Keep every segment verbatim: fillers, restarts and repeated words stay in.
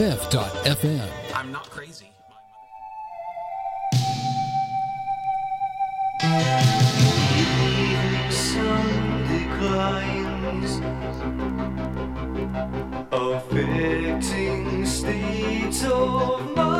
B F F dot f m. I'm not crazy. Evening sun declines, affecting states of mind.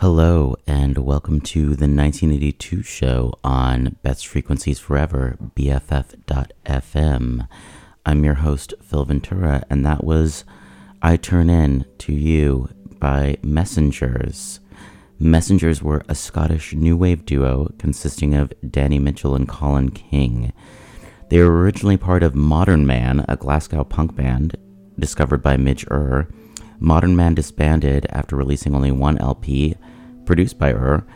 Hello and welcome to the nineteen eighty-two show on Best Frequencies Forever, B F F dot f m. I'm your host, Phil Ventura, and that was I Turn In To You by Messengers. Messengers were a Scottish new wave duo consisting of Danny Mitchell and Colin King. They were originally part of Modern Man, a Glasgow punk band discovered by Midge Ure. Modern Man disbanded after releasing only one L P, produced by Ure,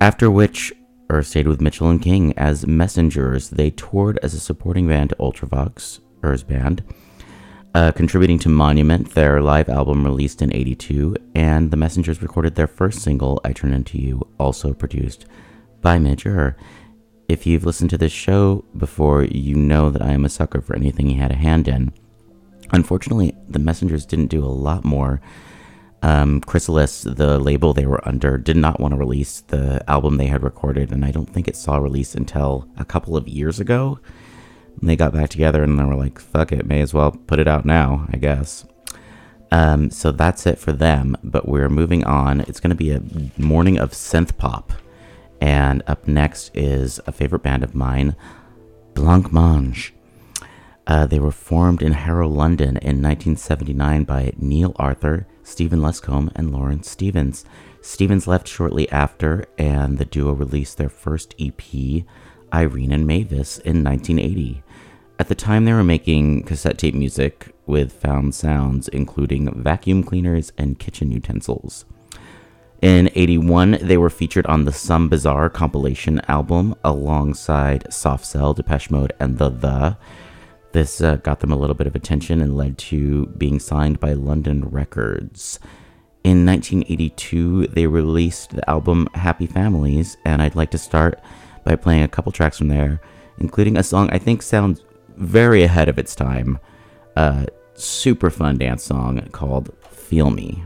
after which Ure stayed with Mitchell and King as Messengers. They toured as a supporting band to Ultravox, Ure's band, uh, contributing to Monument, their live album released in eighty-two, and the Messengers recorded their first single, I Turn Into You, also produced by Midge Ure. If you've listened to this show before, you know that I am a sucker for anything he had a hand in. Unfortunately, the Messengers didn't do a lot more. Um, Chrysalis, the label they were under, did not want to release the album they had recorded, and I don't think it saw release until a couple of years ago. They got back together and they were like, fuck it, may as well put it out now, I guess. Um, so that's it for them, but we're moving on. It's going to be a morning of synth pop. And up next is a favorite band of mine, Blancmange. Uh, they were formed in Harrow, London in nineteen seventy-nine by Neil Arthur, Stephen Lescombe, and Lawrence Stevens. Stevens left shortly after, and the duo released their first E P, Irene and Mavis, in nineteen eighty. At the time, they were making cassette tape music with found sounds, including vacuum cleaners and kitchen utensils. In eighty-one, they were featured on the Some Bizarre compilation album alongside Soft Cell, Depeche Mode, and The The. This uh, got them a little bit of attention and led to being signed by London Records. In nineteen eighty-two, they released the album Happy Families, and I'd like to start by playing a couple tracks from there, including a song I think sounds very ahead of its time, a super fun dance song called Feel Me.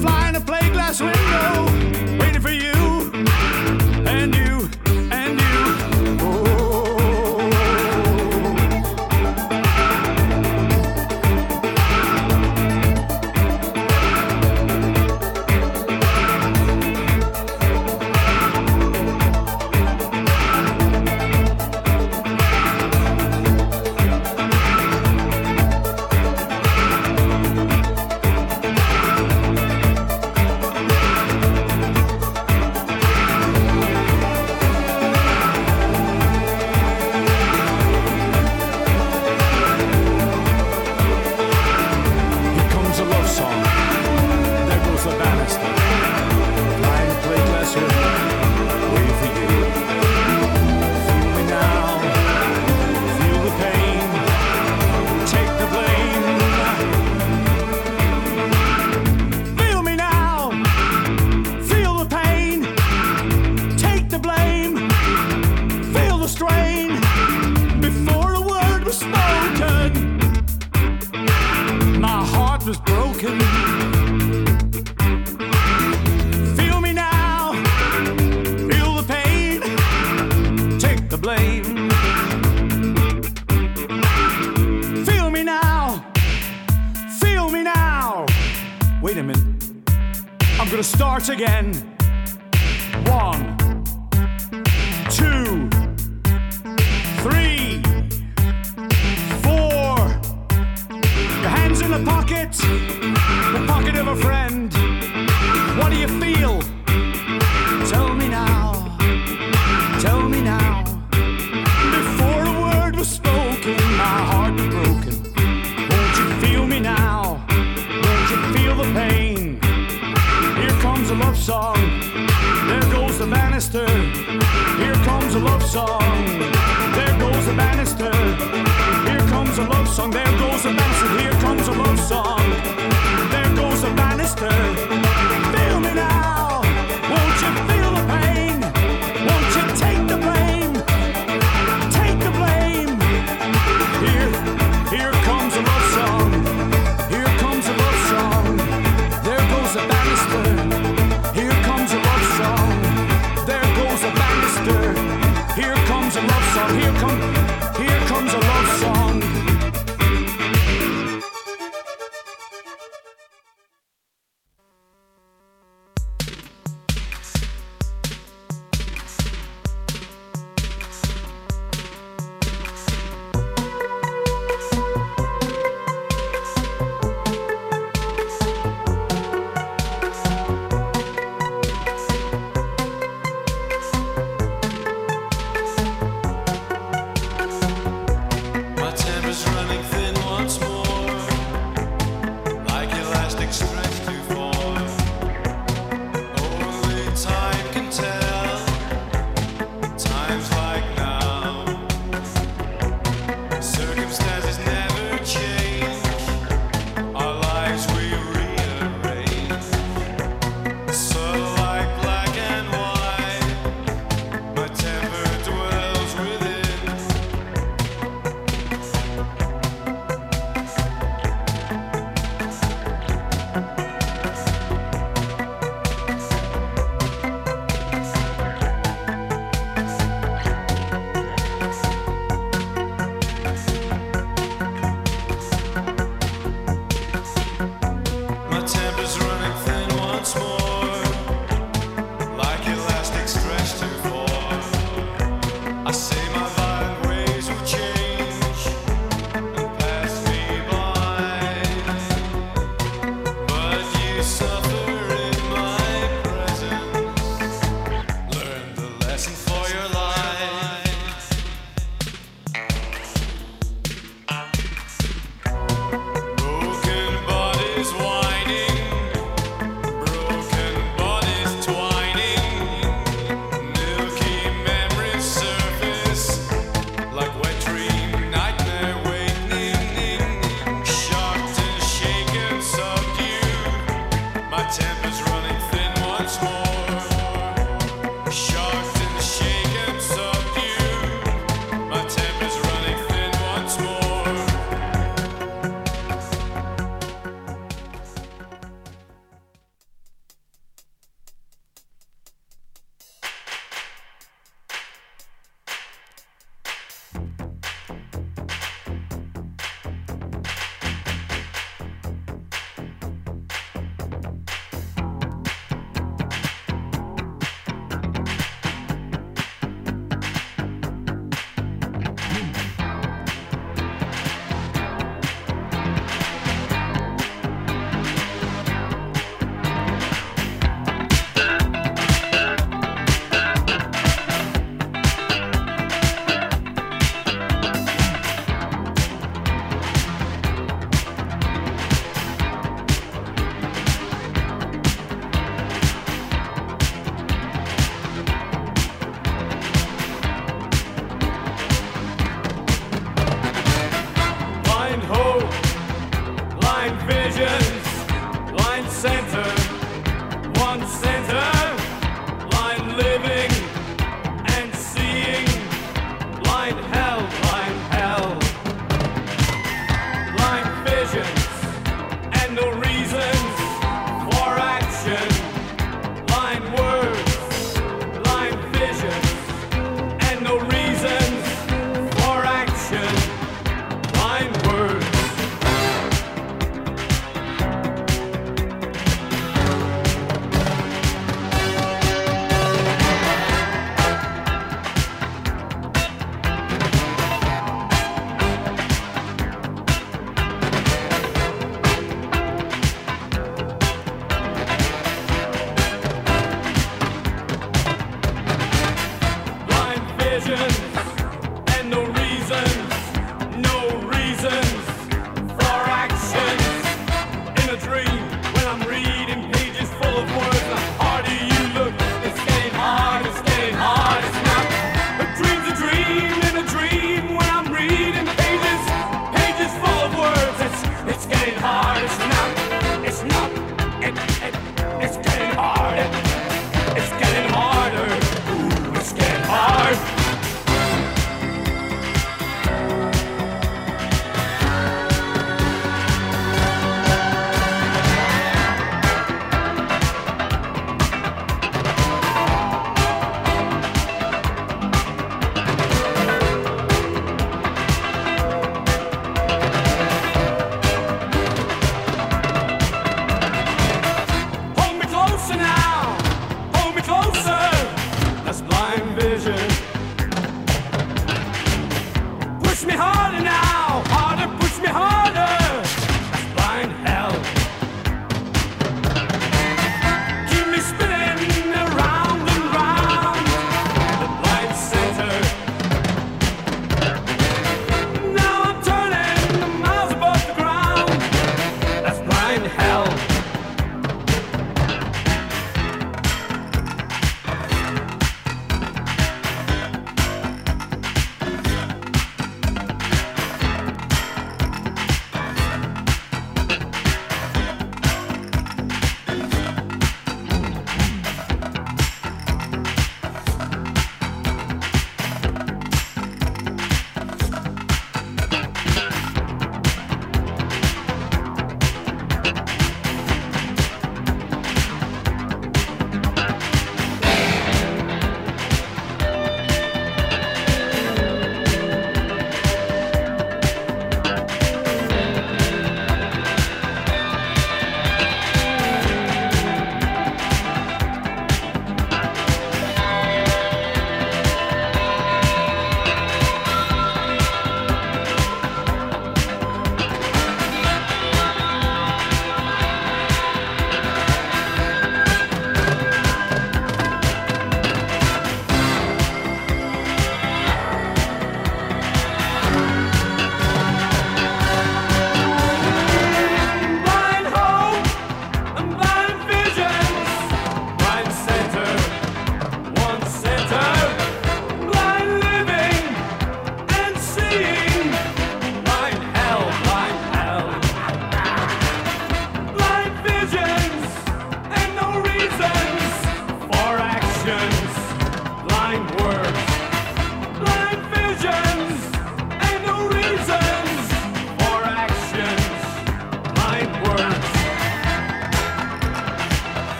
Fly in a plate glass window. I'm gonna start again. One, two, three, four. Your hands in the pocket, the pocket of a friend. What do you feel? Tell me now, tell me now. Before a word was spoken, my heart was broken. Won't you feel me now? Won't you feel the pain? Here comes a love song, there goes the banister. Here comes a love song, there goes the banister. Here comes a love song, there goes the banister. Here comes a love song, there goes the banister.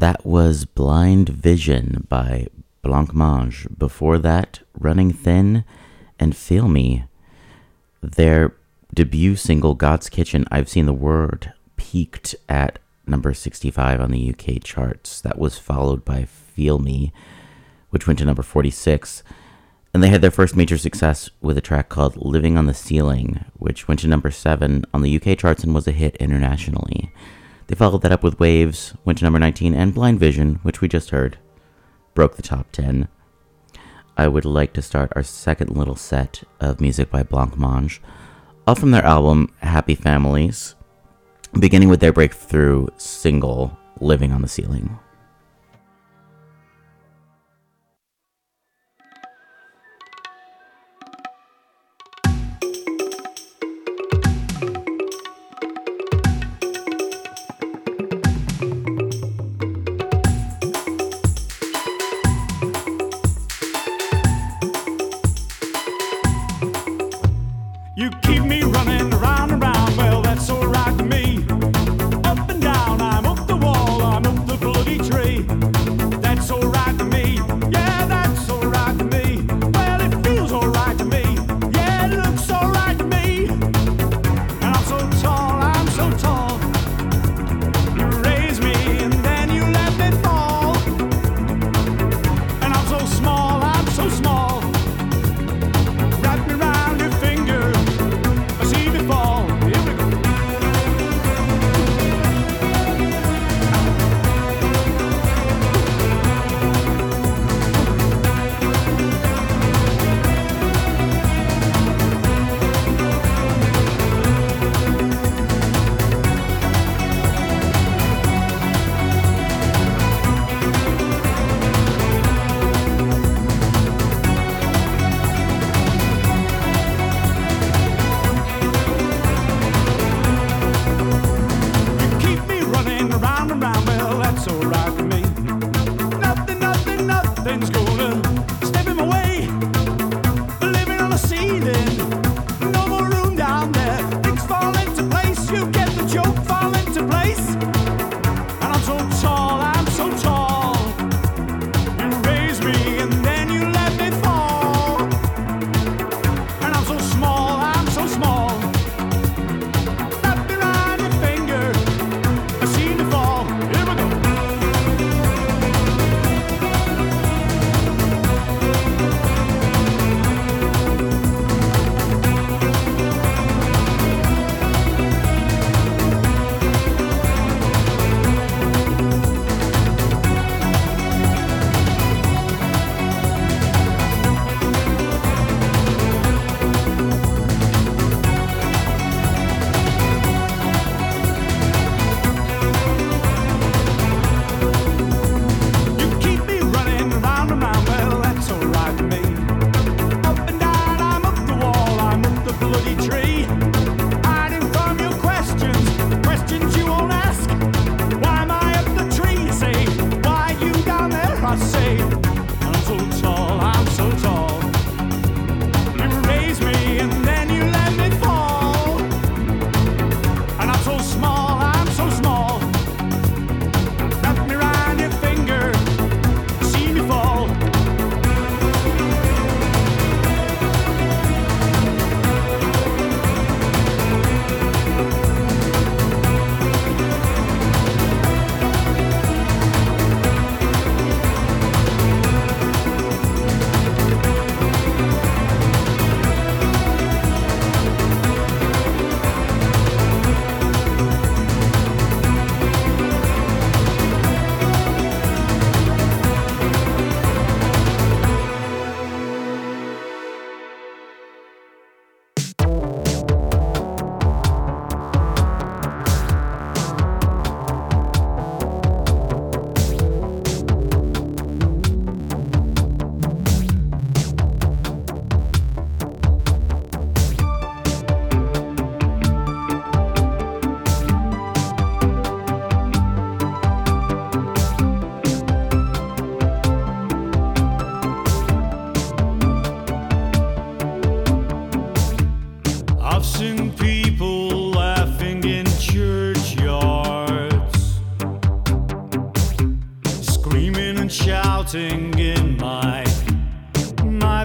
That was Blind Vision by Blancmange. Before that, Running Thin and Feel Me. Their debut single, God's Kitchen, I've Seen the Word, peaked at number sixty-five on the U K charts. That was followed by Feel Me, which went to number forty-six. And they had their first major success with a track called Living on the Ceiling, which went to number seven on the U K charts and was a hit internationally. They followed that up with Waves, went to number nineteen, and Blind Vision, which we just heard, broke the top ten. I would like to start our second little set of music by Blancmange, all from their album Happy Families, beginning with their breakthrough single, Living on the Ceiling.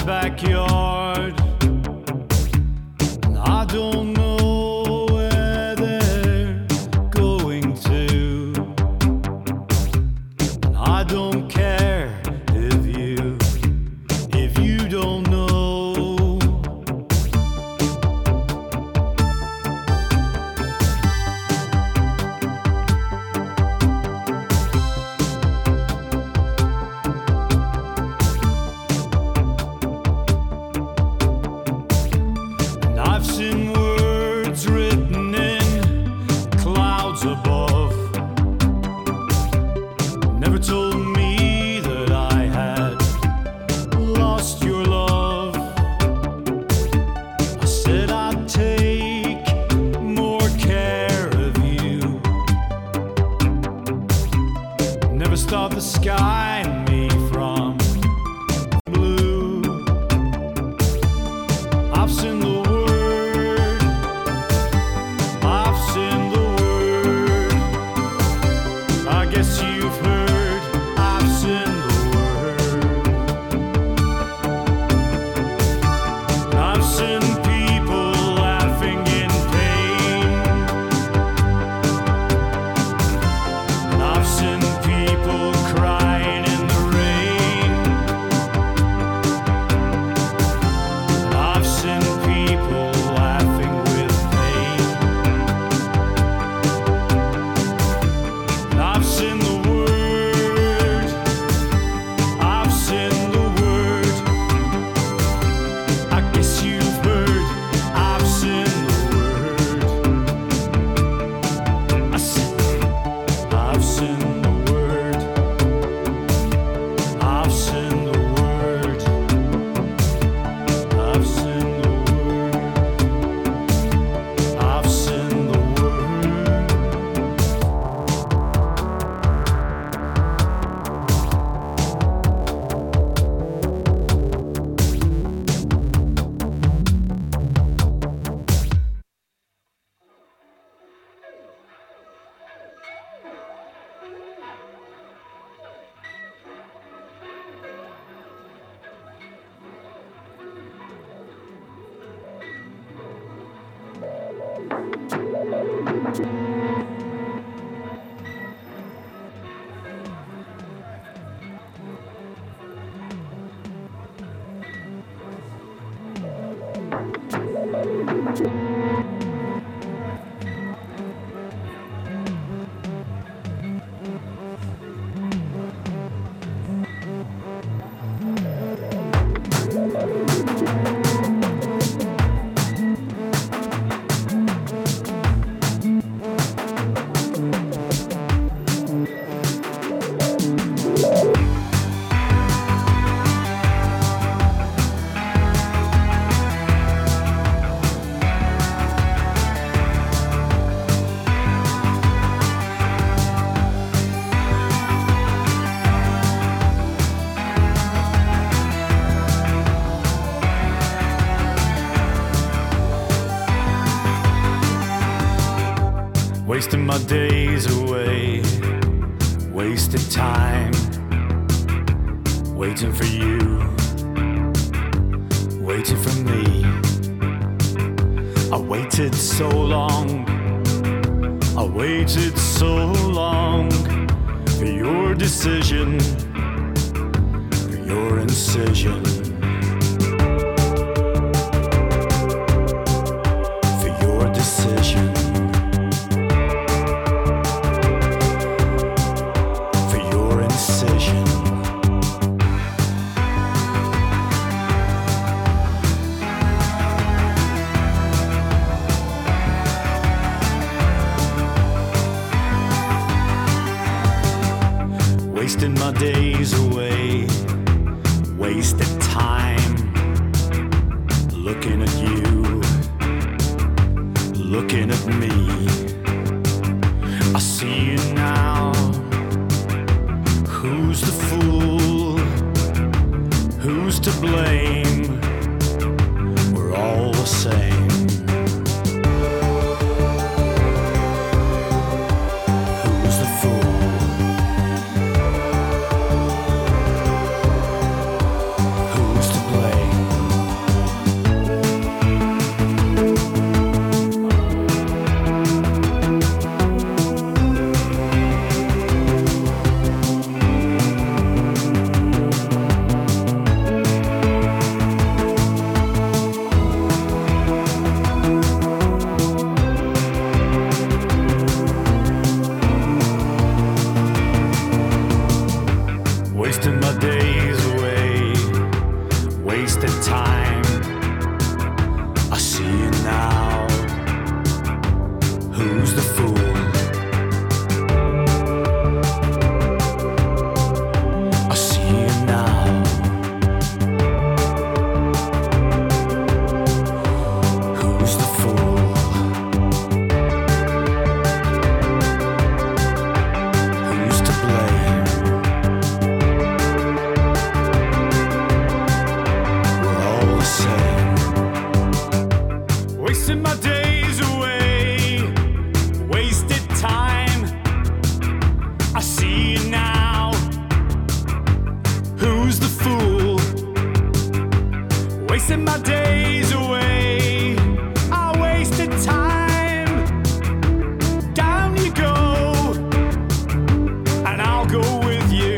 backyard. I don't know where they're going to. I don't care if you, if you don't know. And I've seen words written in clouds above. Never told me that I had lost your love. I said I'd take more care of you. Never stop the sky in me from blue. I've seen the word. I've seen the word. I guess you've heard. I've seen the word. I've seen people laughing in pain. I've seen people crying in the rain. I've seen people laughing with pain. I've seen the word. I've seen the word. I guess you've heard. I've seen the word. I said, I've seen the word. I've seen the word. I've seen the word. I've seen the word. Wasting my days away, wasted time, waiting for you, waiting for me. I waited so long, I waited so long for your decision, for your incision, for your decision. For your incision. Wasting my days away, wasted time, looking at you, looking at me. I see you now. Who's the fool? Who's to blame? We're all the same. Who's the fool? Who's to blame? wasted time. I see you now. Who's the fool? I see you now. Who's the fool? Who's to blame? Wasting my days away, wasted time. I see you now. Who's the fool? Wasting my days away, I wasted time. Down you go, and I'll go with you.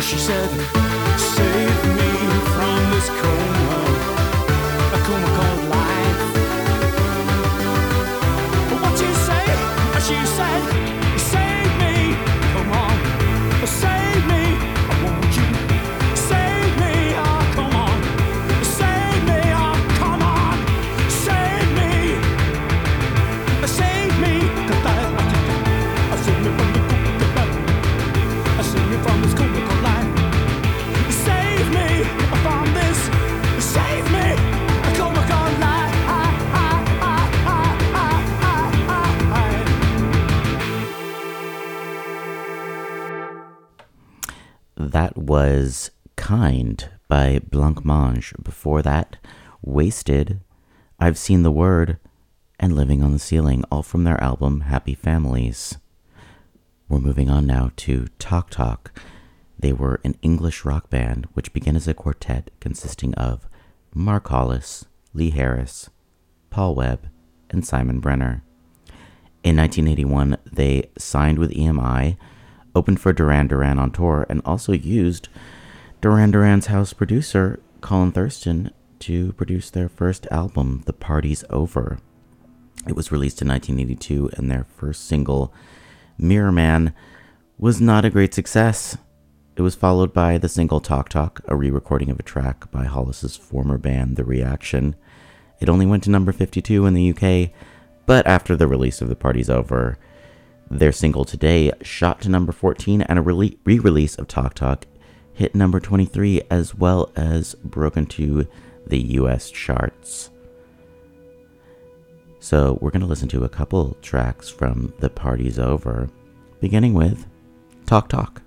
She said, save me from this coma, a coma called life. But what you say? She said, save me, come on, save me, I want you. Save me, oh come on, save me, oh come on, save me, save me, save me from the coma, save me from this coma called life. That was Kind by Blancmange. Before that, Wasted, I've Seen the Word, and Living on the Ceiling, all from their album Happy Families. We're moving on now to Talk Talk. They were an English rock band which began as a quartet consisting of Mark Hollis, Lee Harris, Paul Webb, and Simon Brenner. In nineteen eighty-one, they signed with E M I, opened for Duran Duran on tour, and also used Duran Duran's house producer, Colin Thurston, to produce their first album, The Party's Over. It was released in nineteen eighty-two, and their first single, Mirror Man, was not a great success. It was followed by the single Talk Talk, a re-recording of a track by Hollis's former band, The Reaction. It only went to number fifty-two in the U K, but after the release of The Party's Over, their single Today shot to number fourteen, and a re-release of Talk Talk hit number twenty-three, as well as broke into the U S charts. So we're going to listen to a couple tracks from The Party's Over, beginning with Talk Talk.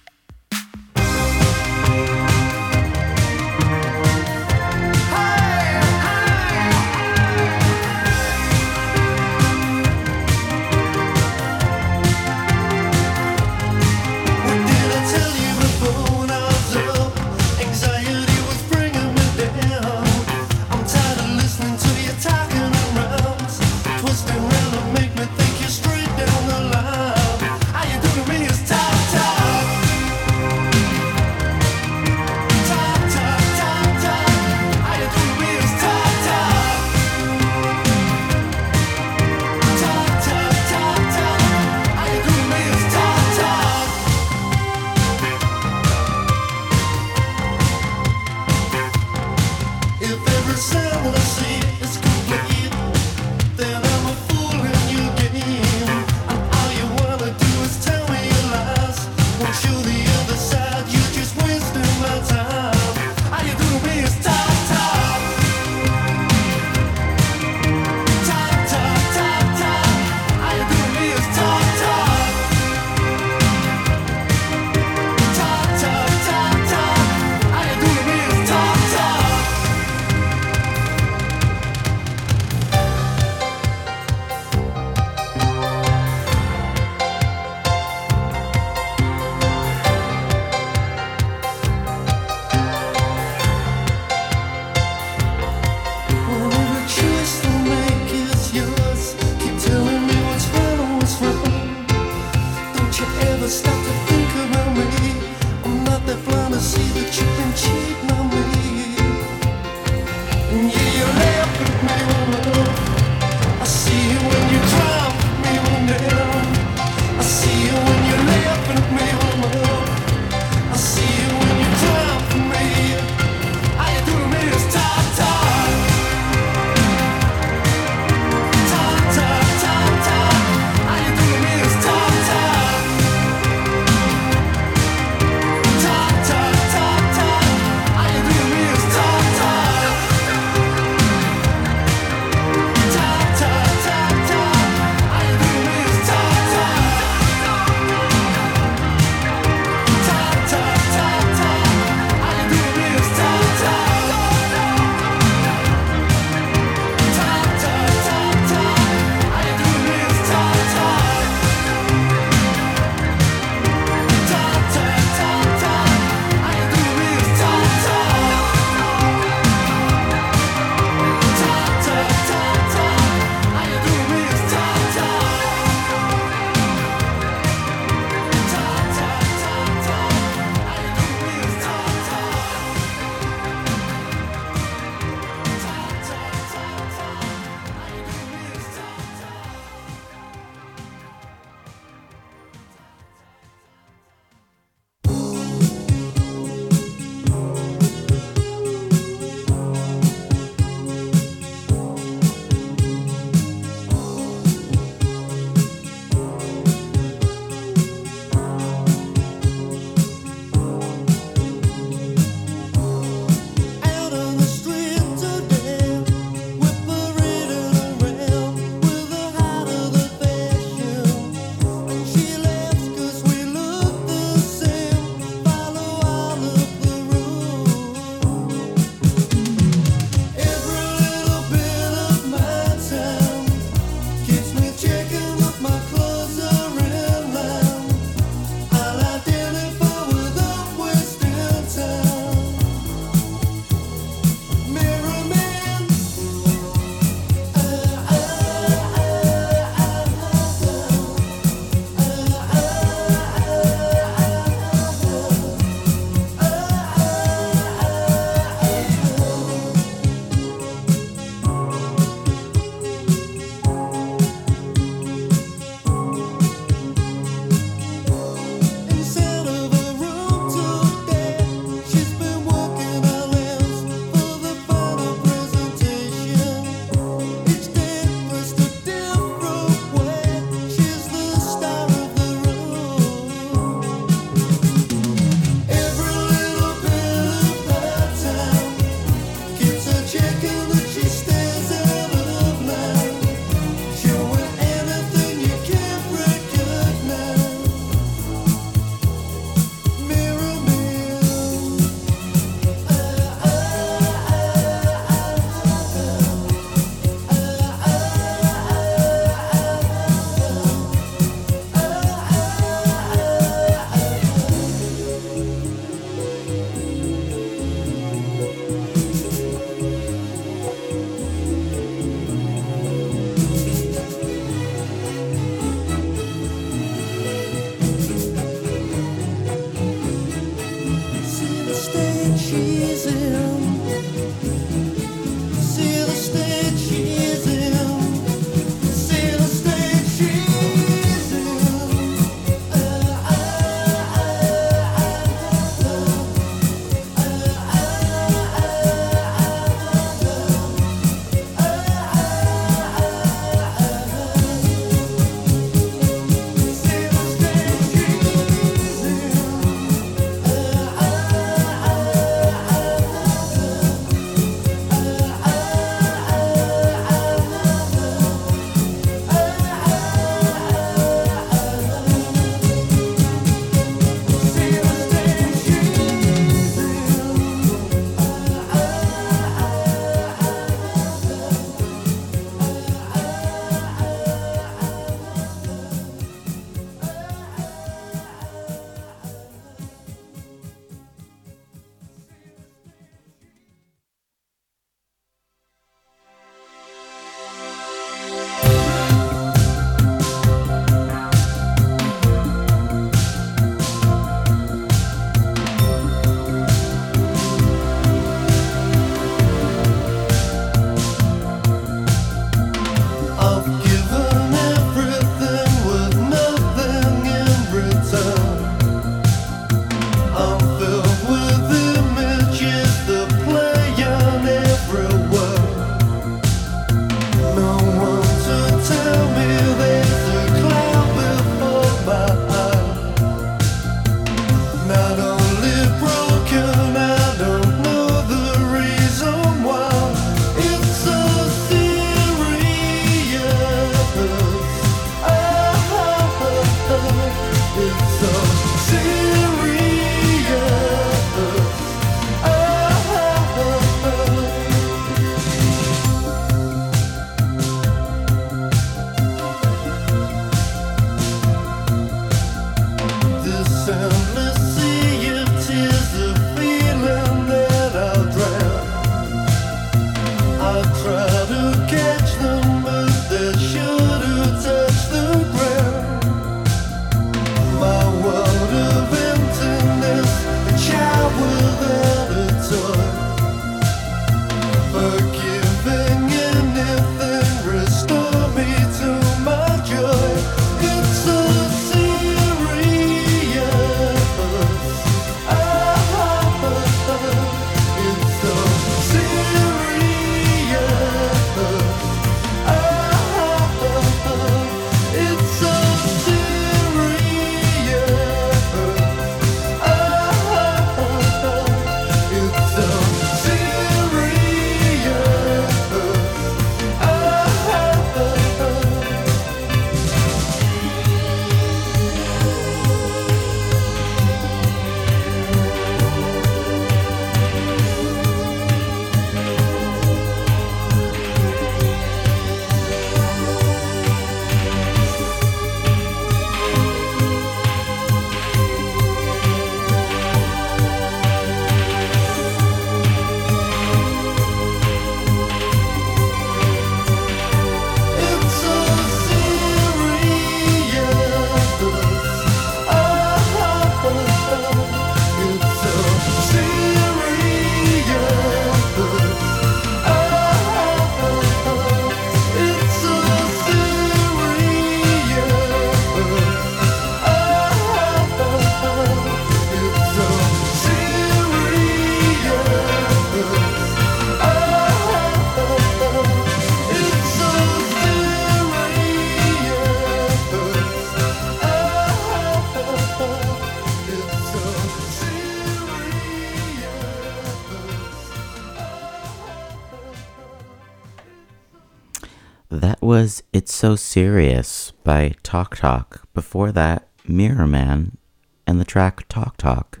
That was It's So Serious by Talk Talk. Before that, Mirror Man and the track Talk Talk.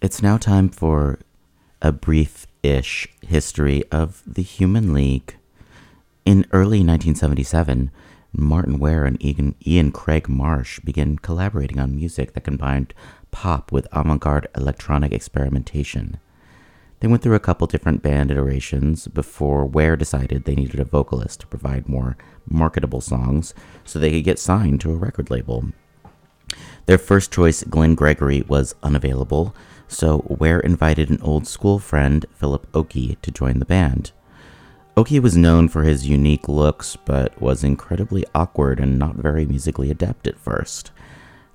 It's now time for a brief-ish history of The Human League. In early nineteen seventy-seven, Martin Ware and Ian, Ian Craig Marsh began collaborating on music that combined pop with avant-garde electronic experimentation. They went through a couple different band iterations before Ware decided they needed a vocalist to provide more marketable songs so they could get signed to a record label. Their first choice, Glenn Gregory, was unavailable, so Ware invited an old school friend, Philip Oakey, to join the band. Oakey was known for his unique looks, but was incredibly awkward and not very musically adept at first.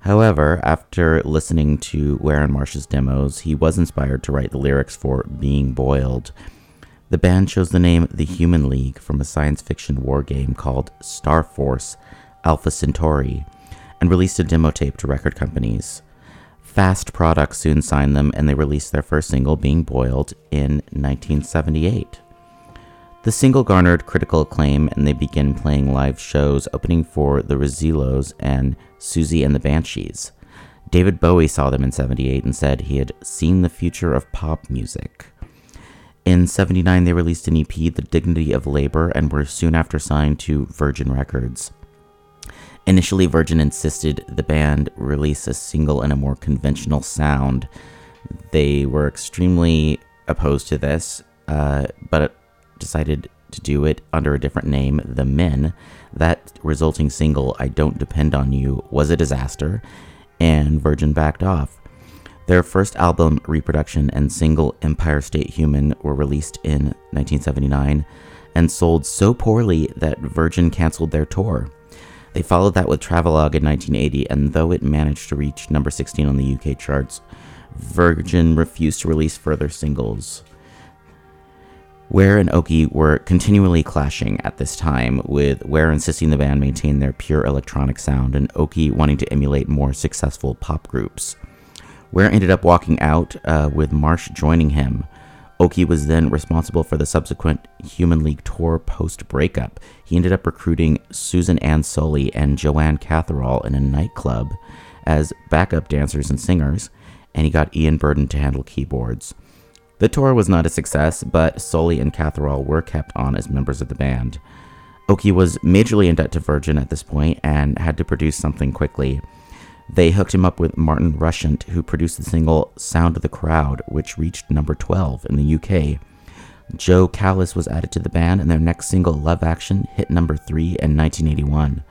However, after listening to Ware and Marsh's demos, he was inspired to write the lyrics for Being Boiled. The band chose the name The Human League from a science fiction war game called Star Force Alpha Centauri, and released a demo tape to record companies. Fast Products soon signed them, and they released their first single, Being Boiled, in nineteen seventy-eight. The single garnered critical acclaim, and they began playing live shows, opening for the Rosillos and Susie and the Banshees. David Bowie saw them in seventy-eight and said he had seen the future of pop music. In seventy-nine, they released an E P, The Dignity of Labor, and were soon after signed to Virgin Records. Initially, Virgin insisted the band release a single in a more conventional sound. They were extremely opposed to this, uh, but it decided to do it under a different name, The Men. That resulting single, I Don't Depend on You, was a disaster, and Virgin backed off. Their first album, Reproduction, and single, Empire State Human, were released in nineteen seventy-nine and sold so poorly that Virgin canceled their tour. They followed that with Travelogue in nineteen eighty, and though it managed to reach number sixteen on the U K charts, Virgin refused to release further singles. Ware and Oakey were continually clashing at this time, with Ware insisting the band maintain their pure electronic sound and Oakey wanting to emulate more successful pop groups. Ware ended up walking out, uh, with Marsh joining him. Oakey was then responsible for the subsequent Human League tour post-breakup. He ended up recruiting Susan Ann Sully and Joanne Catherall in a nightclub as backup dancers and singers, and he got Ian Burden to handle keyboards. The tour was not a success, but Sully and Catherall were kept on as members of the band. Oakey was majorly in debt to Virgin at this point and had to produce something quickly. They hooked him up with Martin Rushent, who produced the single Sound of the Crowd, which reached number twelve in the U K. Joe Callis was added to the band, and their next single, Love Action, hit number three in nineteen eighty-one.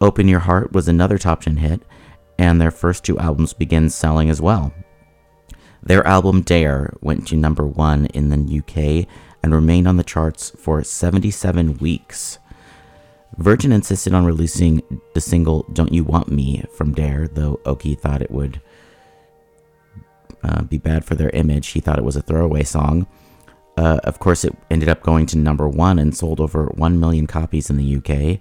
Open Your Heart was another top ten hit, and their first two albums began selling as well. Their album Dare went to number one in the U K and remained on the charts for seventy-seven weeks. Virgin insisted on releasing the single Don't You Want Me from Dare, though Oakey thought it would uh, be bad for their image. He thought it was a throwaway song. Uh, of course, it ended up going to number one and sold over one million copies in the U K.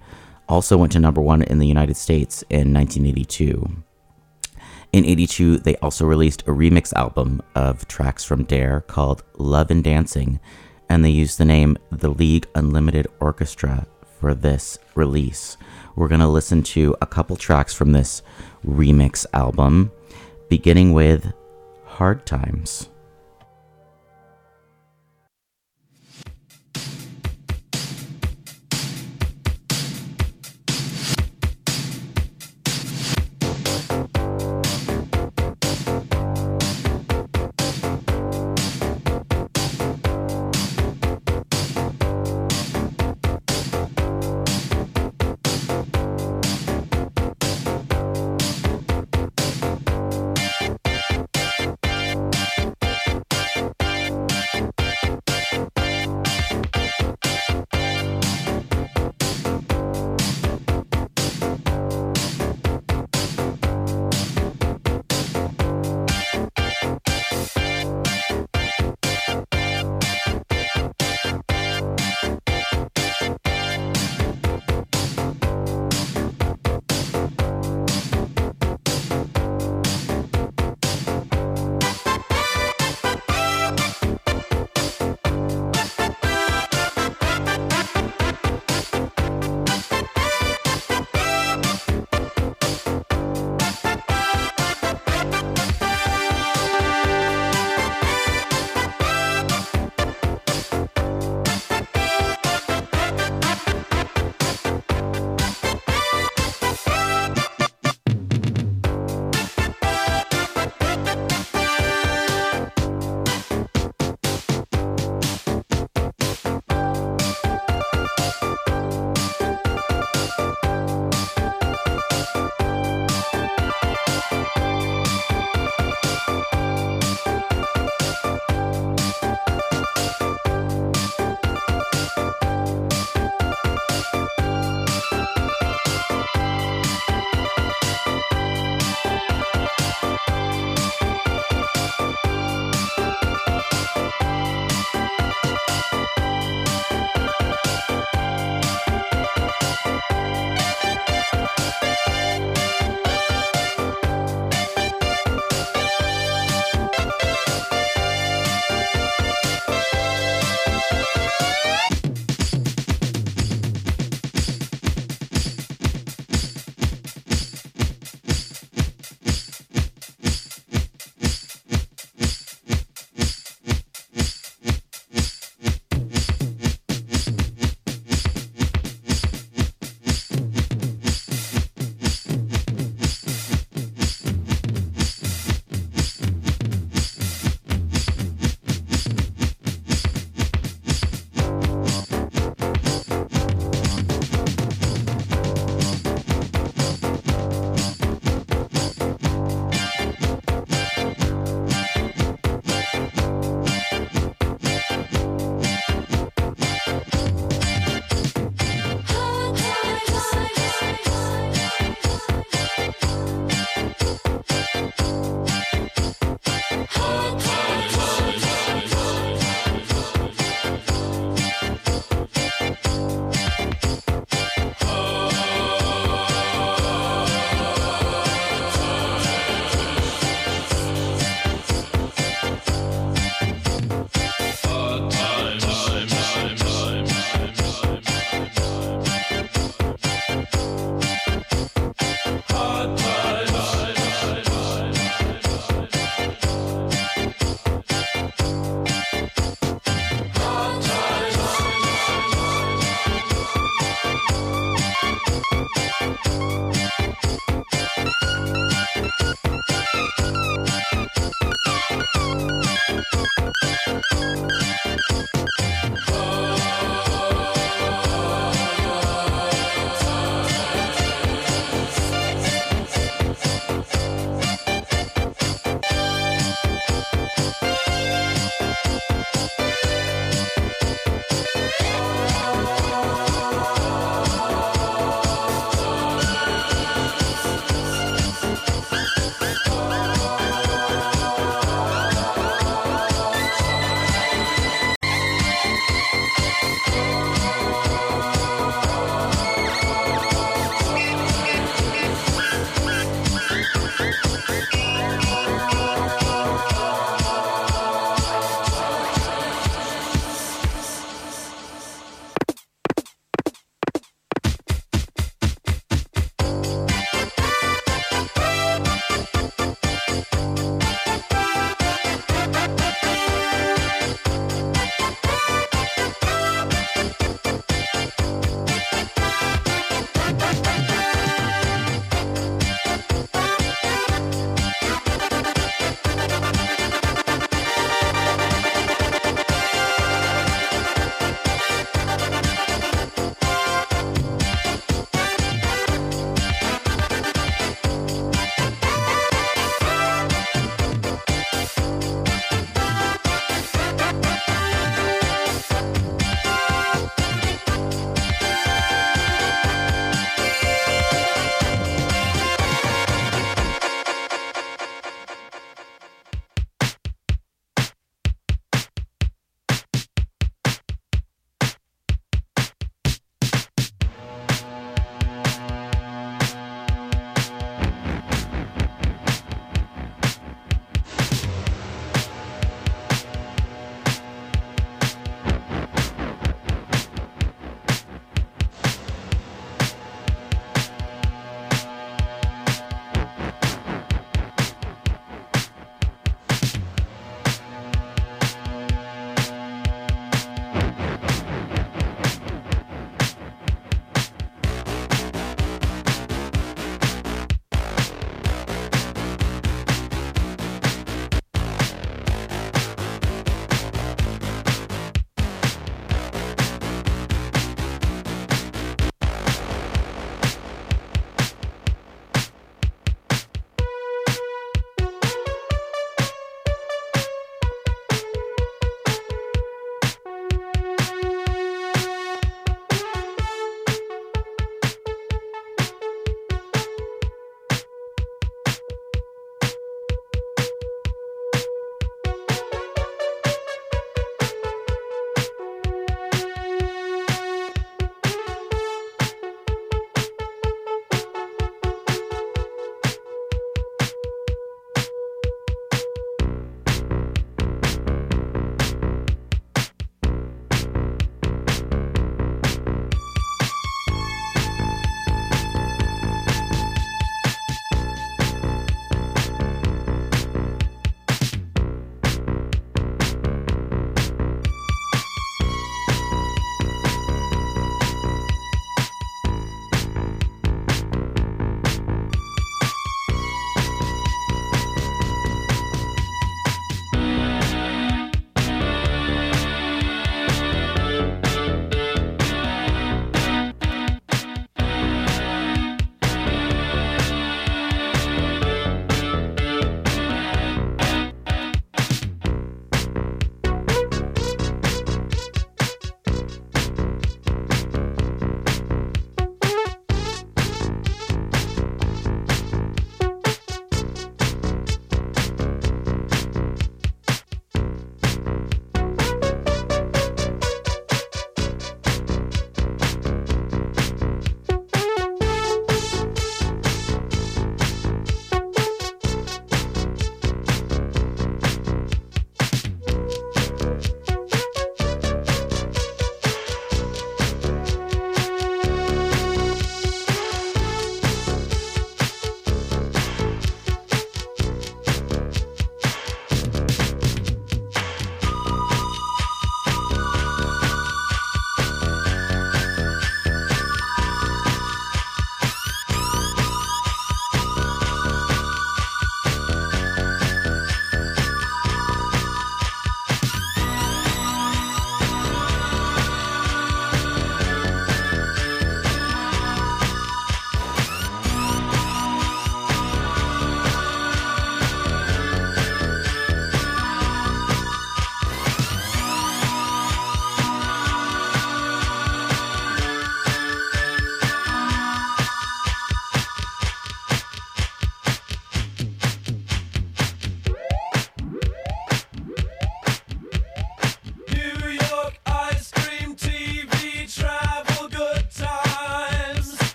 Also went to number one in the United States in nineteen eighty-two. In eighty-two, they also released a remix album of tracks from Dare called Love and Dancing, and they used the name The League Unlimited Orchestra for this release. We're going to listen to a couple tracks from this remix album, beginning with Hard Times.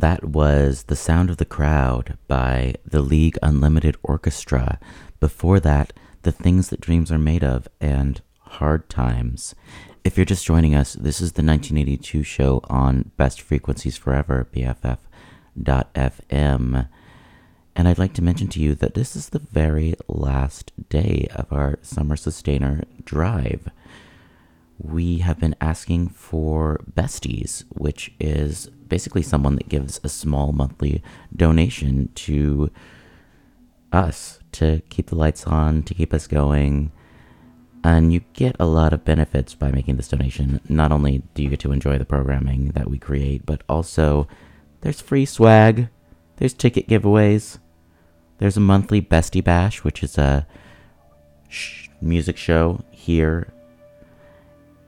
that was The Sound of the Crowd by The League Unlimited Orchestra. Before that, The Things That Dreams Are Made Of and Hard Times. If you're just joining us, this is the nineteen eighty-two show on Best Frequencies Forever, B F F dot f m. And I'd like to mention to you that this is the very last day of our Summer Sustainer Drive. We have been asking for besties, which is basically someone that gives a small monthly donation to us to keep the lights on, to keep us going. And you get a lot of benefits by making this donation. Not only do you get to enjoy the programming that we create, but also there's free swag, there's ticket giveaways, there's a monthly Bestie Bash, which is a sh- music show here.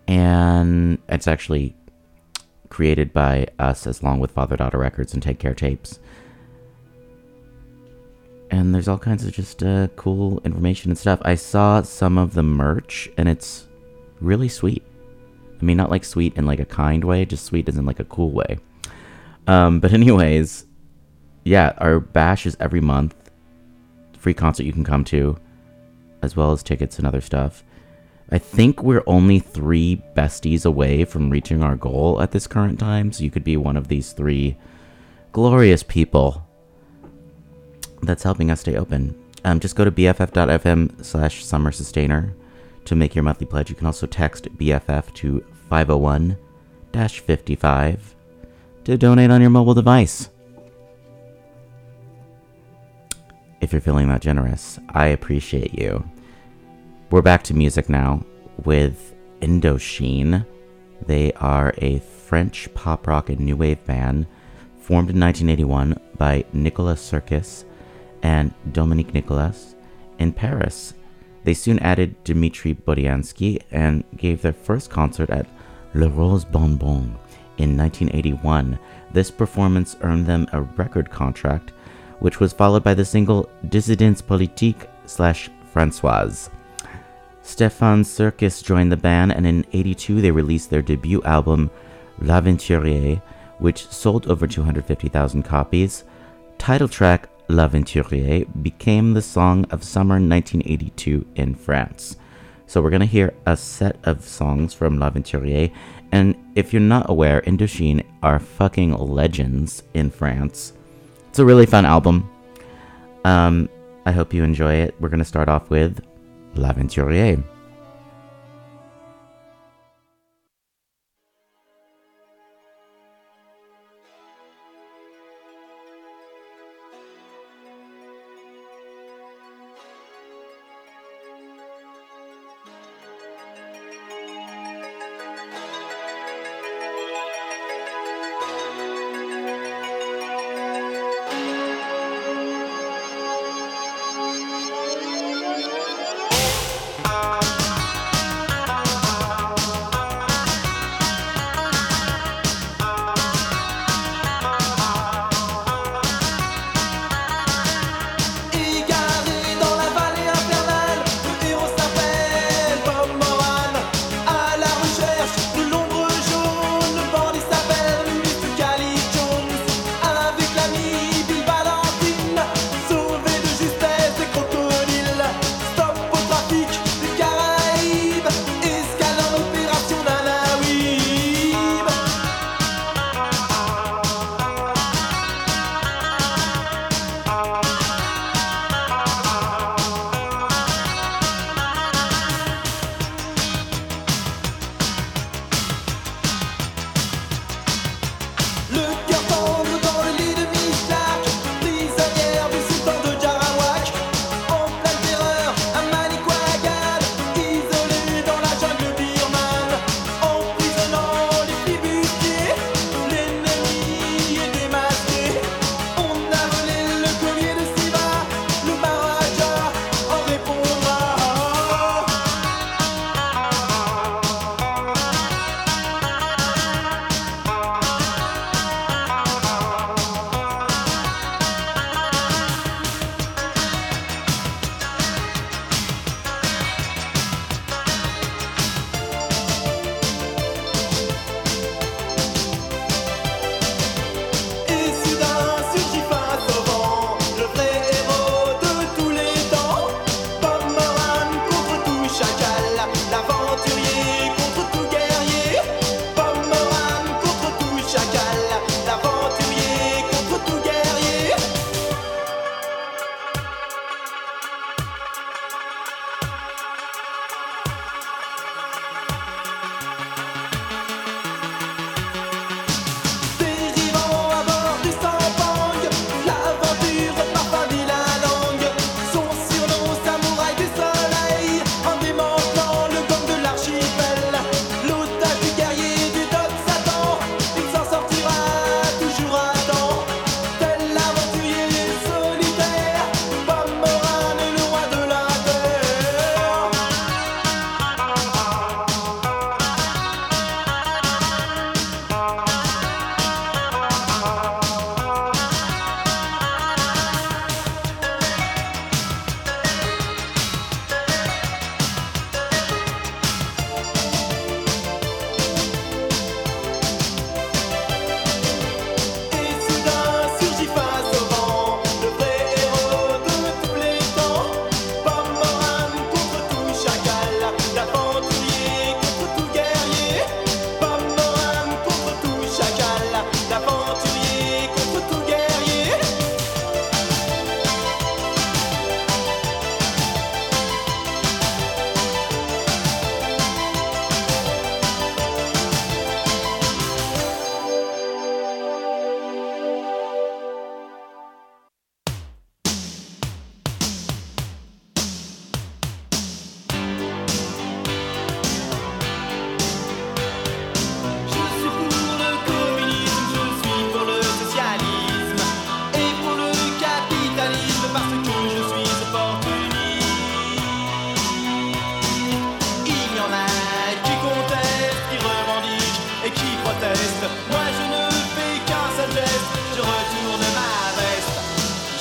And it's actually created by us, as along with Father Daughter Records and Take Care Tapes. And there's all kinds of just uh, cool information and stuff. I saw some of the merch, and it's really sweet. I mean, not like sweet in like a kind way, just sweet as in like a cool way. Um, but anyways, yeah, our bash is every month. Free concert you can come to, as well as tickets and other stuff. I think we're only three besties away from reaching our goal at this current time, so you could be one of these three glorious people that's helping us stay open. Um, just go to b f f dot f m slash summer sustainer to make your monthly pledge. You can also text B F F to five oh one dash five five to donate on your mobile device, if you're feeling that generous. I appreciate you. We're back to music now with Indochine. They are a French pop rock and new wave band formed in nineteen eighty-one by Nicolas Sirkis and Dominique Nicolas in Paris. They soon added Dmitri Boryansky and gave their first concert at Le Rose Bonbon in nineteen eighty-one. This performance earned them a record contract, which was followed by the single Dissidence Politique slash Françoise. Stéphane Sirkis joined the band, and in eighty-two they released their debut album, L'Aventurier, which sold over two hundred fifty thousand copies. Title track L'Aventurier became the song of summer nineteen eighty-two in France. So we're going to hear a set of songs from L'Aventurier, and if you're not aware, Indochine are fucking legends in France. It's a really fun album. Um, I hope you enjoy it. We're going to start off with L'Aventurier. Oh,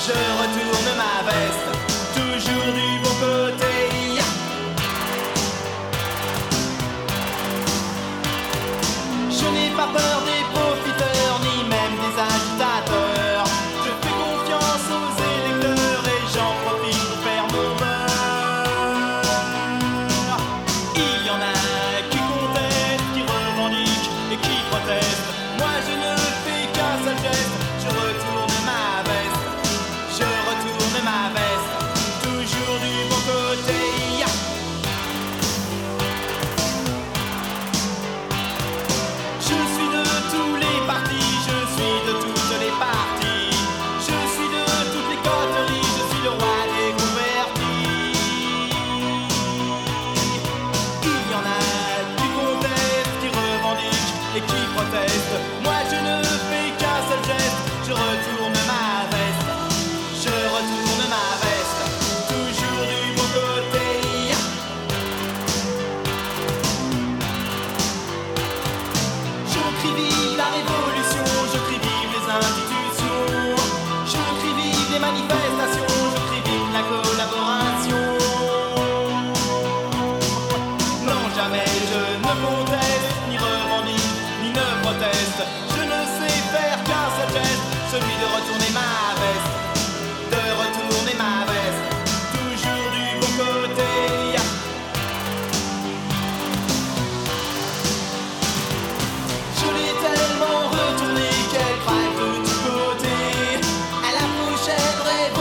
je retourne ma veste, toujours du bon côté. Je n'ai pas peur des profiteurs, ni même des agitateurs. Je fais confiance aux électeurs et j'en profite pour faire mon beurre. Il y en a qui contestent, qui revendiquent et qui protestent. Moi je ne fais qu'un seul geste, je retourne ma veste, je retourne ma veste, toujours du bon côté. Moi je ne fais qu'un seul geste, je retourne ma veste, je retourne ma veste, toujours du bon côté. Je crie vive la révolution, je crie vive les institutions, je crie vive les manifestations, je crie vive la collaboration. Non, jamais je ne conteste, ni revendique, ne proteste, je ne sais faire qu'un seul geste, celui de retourner ma veste, de retourner ma veste, toujours du bon côté. Je l'ai tellement retourné qu'elle craque de tous côtés, à la pochette rêve.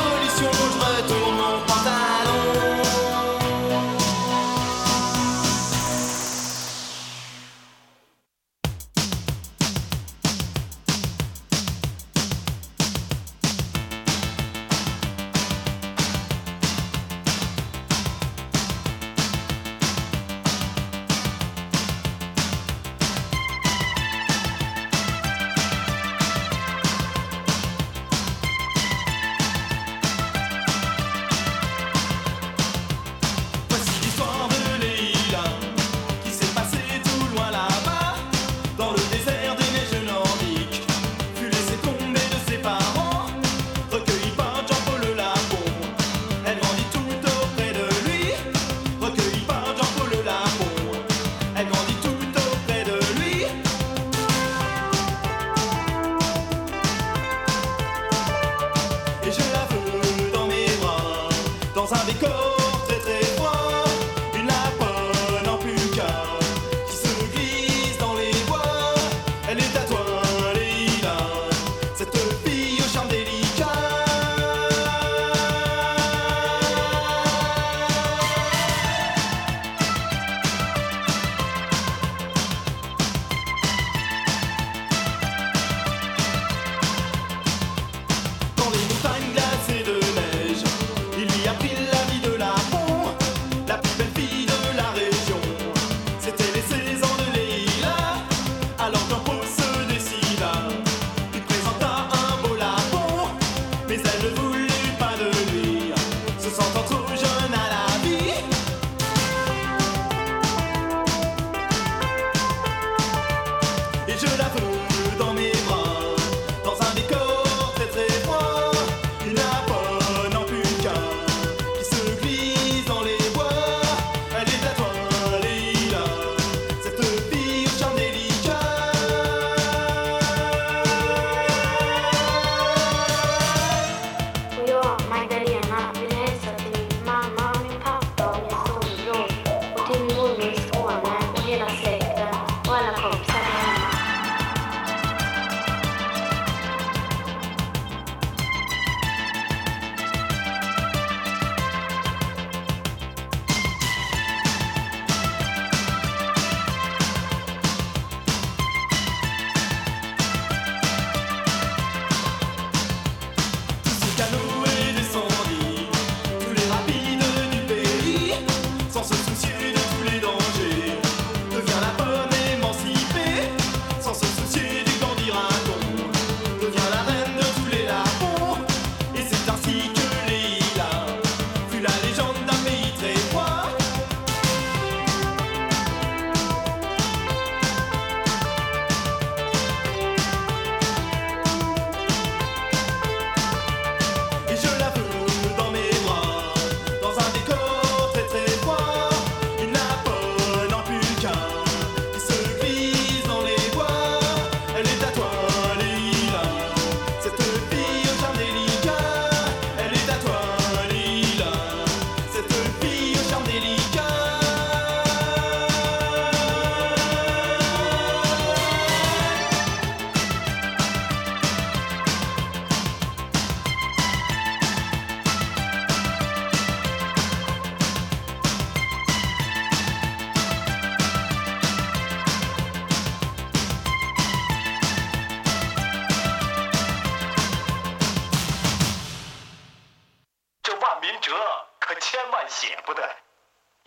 民折，可千万写不得。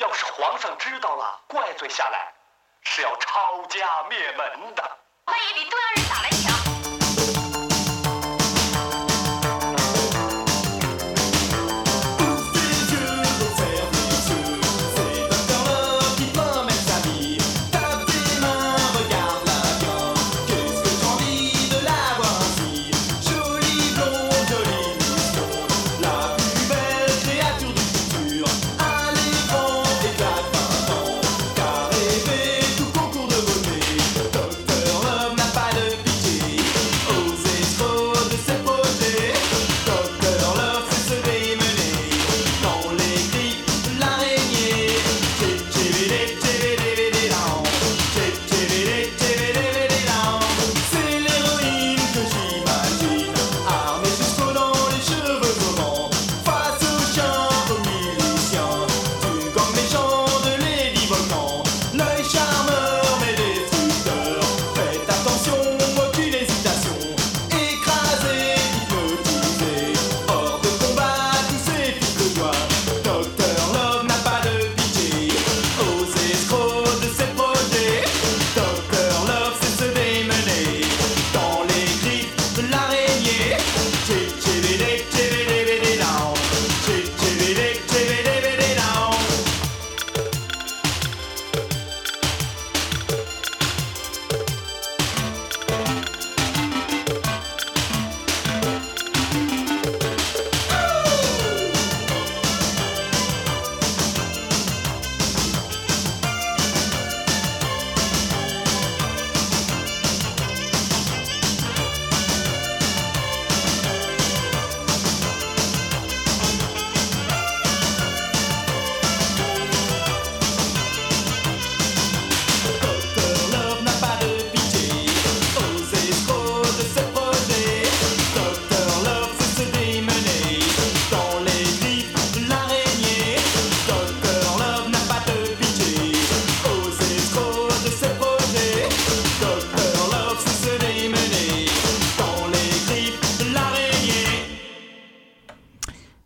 要是皇上知道了，怪罪下来，是要抄家灭门的。半夜里都让人打来抢。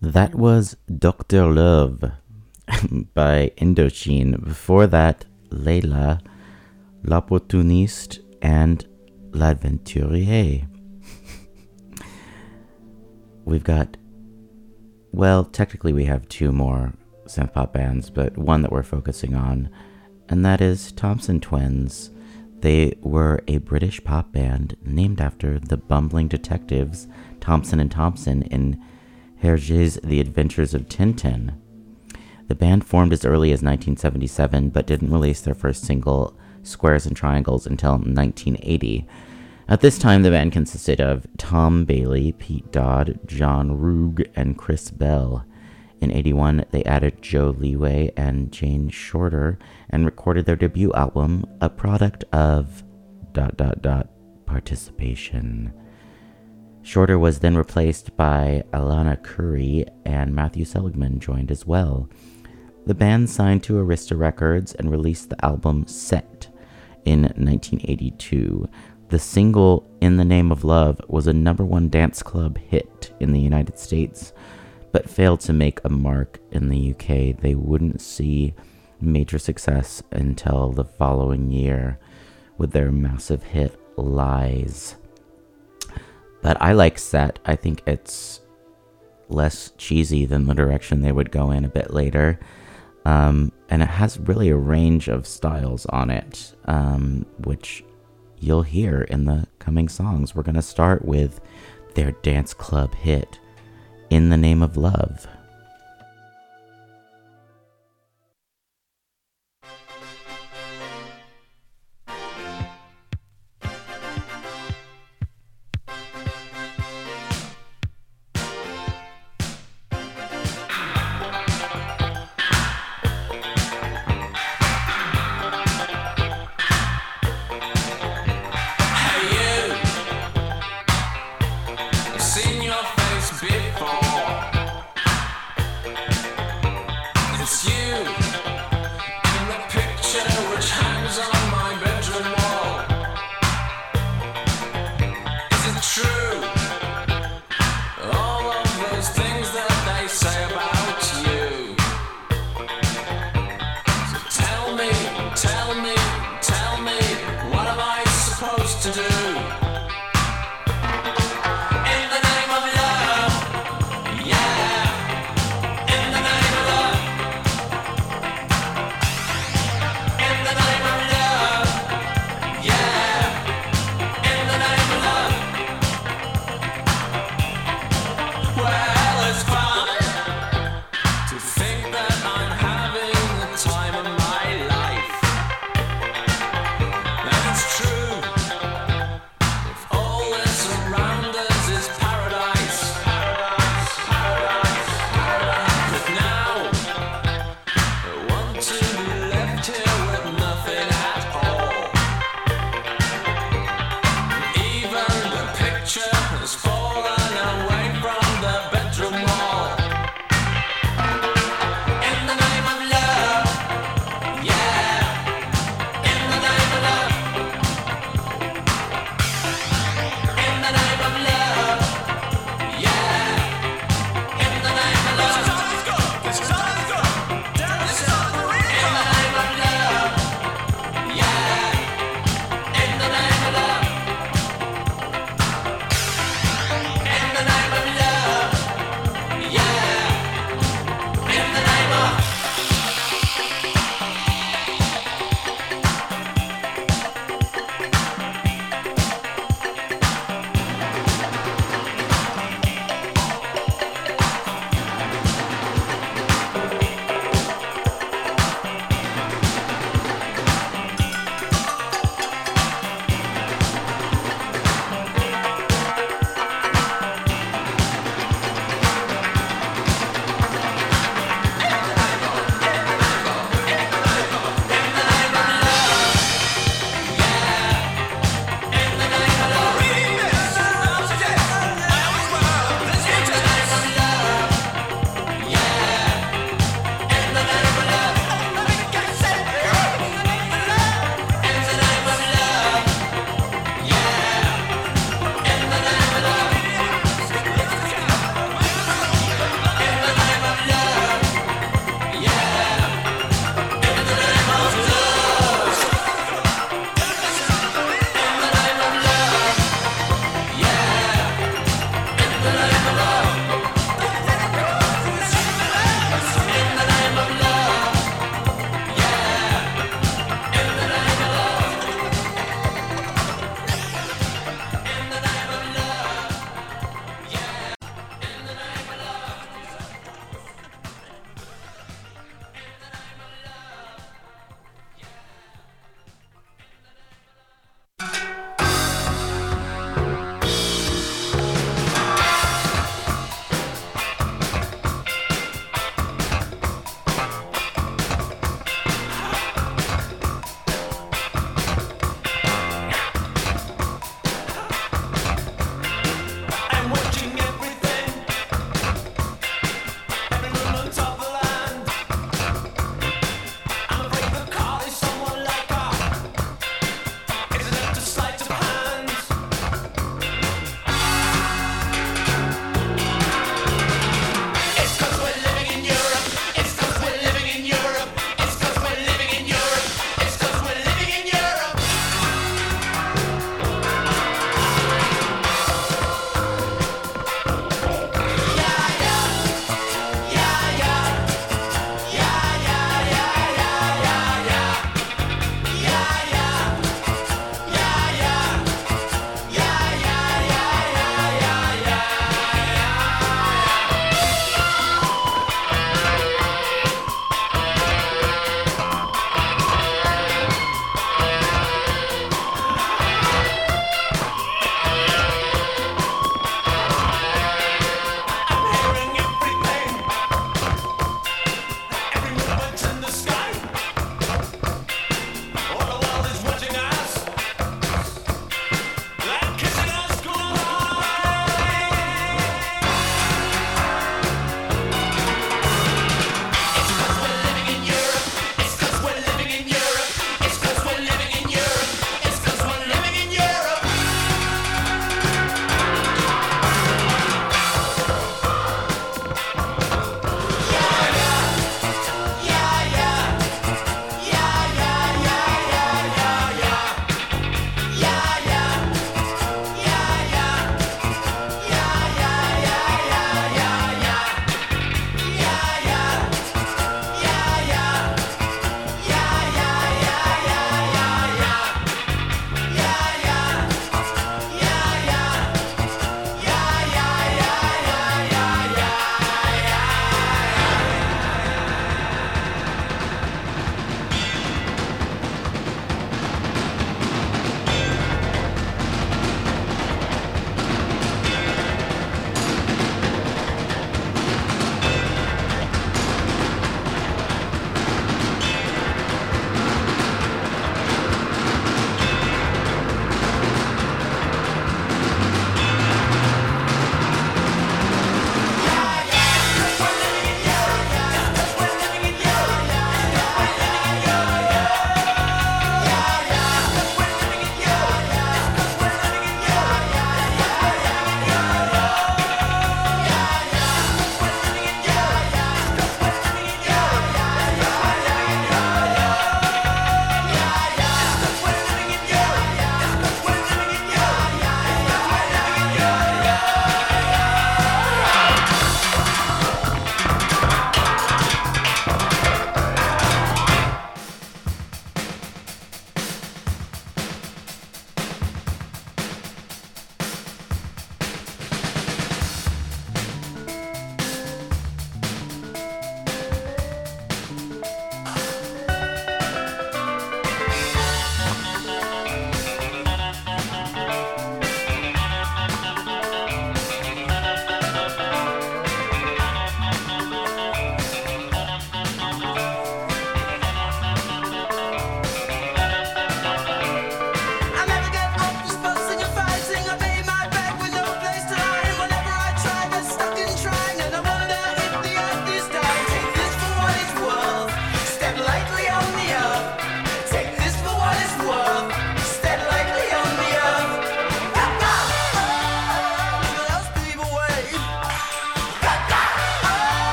That was Doctor Love by Indochine. Before that, Leila, L'Opportuniste, and L'Aventurier. We've got, well, technically we have two more synth-pop bands, but one that we're focusing on, and that is Thompson Twins. They were a British pop band named after the bumbling detectives Thompson and Thompson in Hergé's The Adventures of Tintin. The band formed as early as nineteen seventy-seven, but didn't release their first single, Squares and Triangles, until nineteen eighty. At this time, the band consisted of Tom Bailey, Pete Dodd, John Rugg, and Chris Bell. In eighty-one, they added Joe Leeway and Jane Shorter and recorded their debut album, a product of dot dot dot participation. Shorter was then replaced by Alana Curry, and Matthew Seligman joined as well. The band signed to Arista Records and released the album Set in nineteen eighty-two. The single In the Name of Love was a number one dance club hit in the United States, but failed to make a mark in the U K. They wouldn't see major success until the following year with their massive hit Lies. But I like Set. I think it's less cheesy than the direction they would go in a bit later. Um, and it has really a range of styles on it, um, which you'll hear in the coming songs. We're going to start with their dance club hit, In the Name of Love. Seen your face before.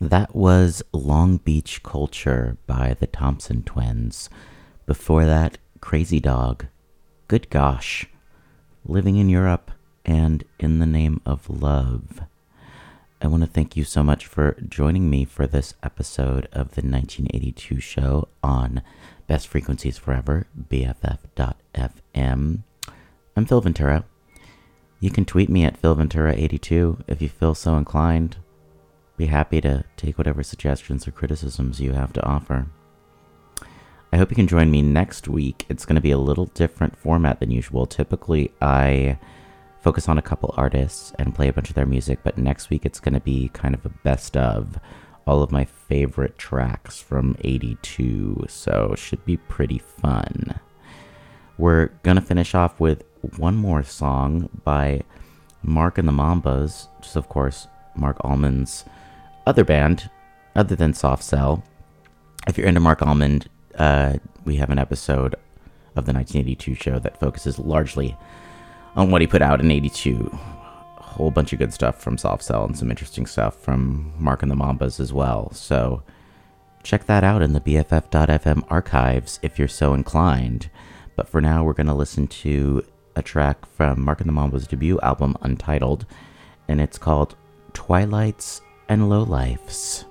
That was Long Beach Culture by the Thompson Twins. Before that, Crazy Dog, Good Gosh, Living in Europe, and In the Name of Love. I want to thank you so much for joining me for this episode of the nineteen eighty-two show on Best Frequencies Forever, B F F dot F M. I'm Phil Ventura. You can tweet me at Phil Ventura eighty-two if you feel so inclined. Be happy to take whatever suggestions or criticisms you have to offer. I hope you can join me next week. It's going to be a little different format than usual. Typically, I focus on a couple artists and play a bunch of their music, but next week it's going to be kind of a best of all of my favorite tracks from eighty-two, so it should be pretty fun. We're going to finish off with one more song by Mark and the Mambas, which is, of course, Mark Almond's other band, other than Soft Cell. If you're into Mark Almond, uh, we have an episode of the nineteen eighty-two show that focuses largely on what he put out in eighty-two. A whole bunch of good stuff from Soft Cell and some interesting stuff from Mark and the Mambas as well. So check that out in the B F F dot F M archives if you're so inclined. But for now, we're going to listen to a track from Mark and the Mambas' debut album, Untitled, and it's called Twilights and Lowlifes.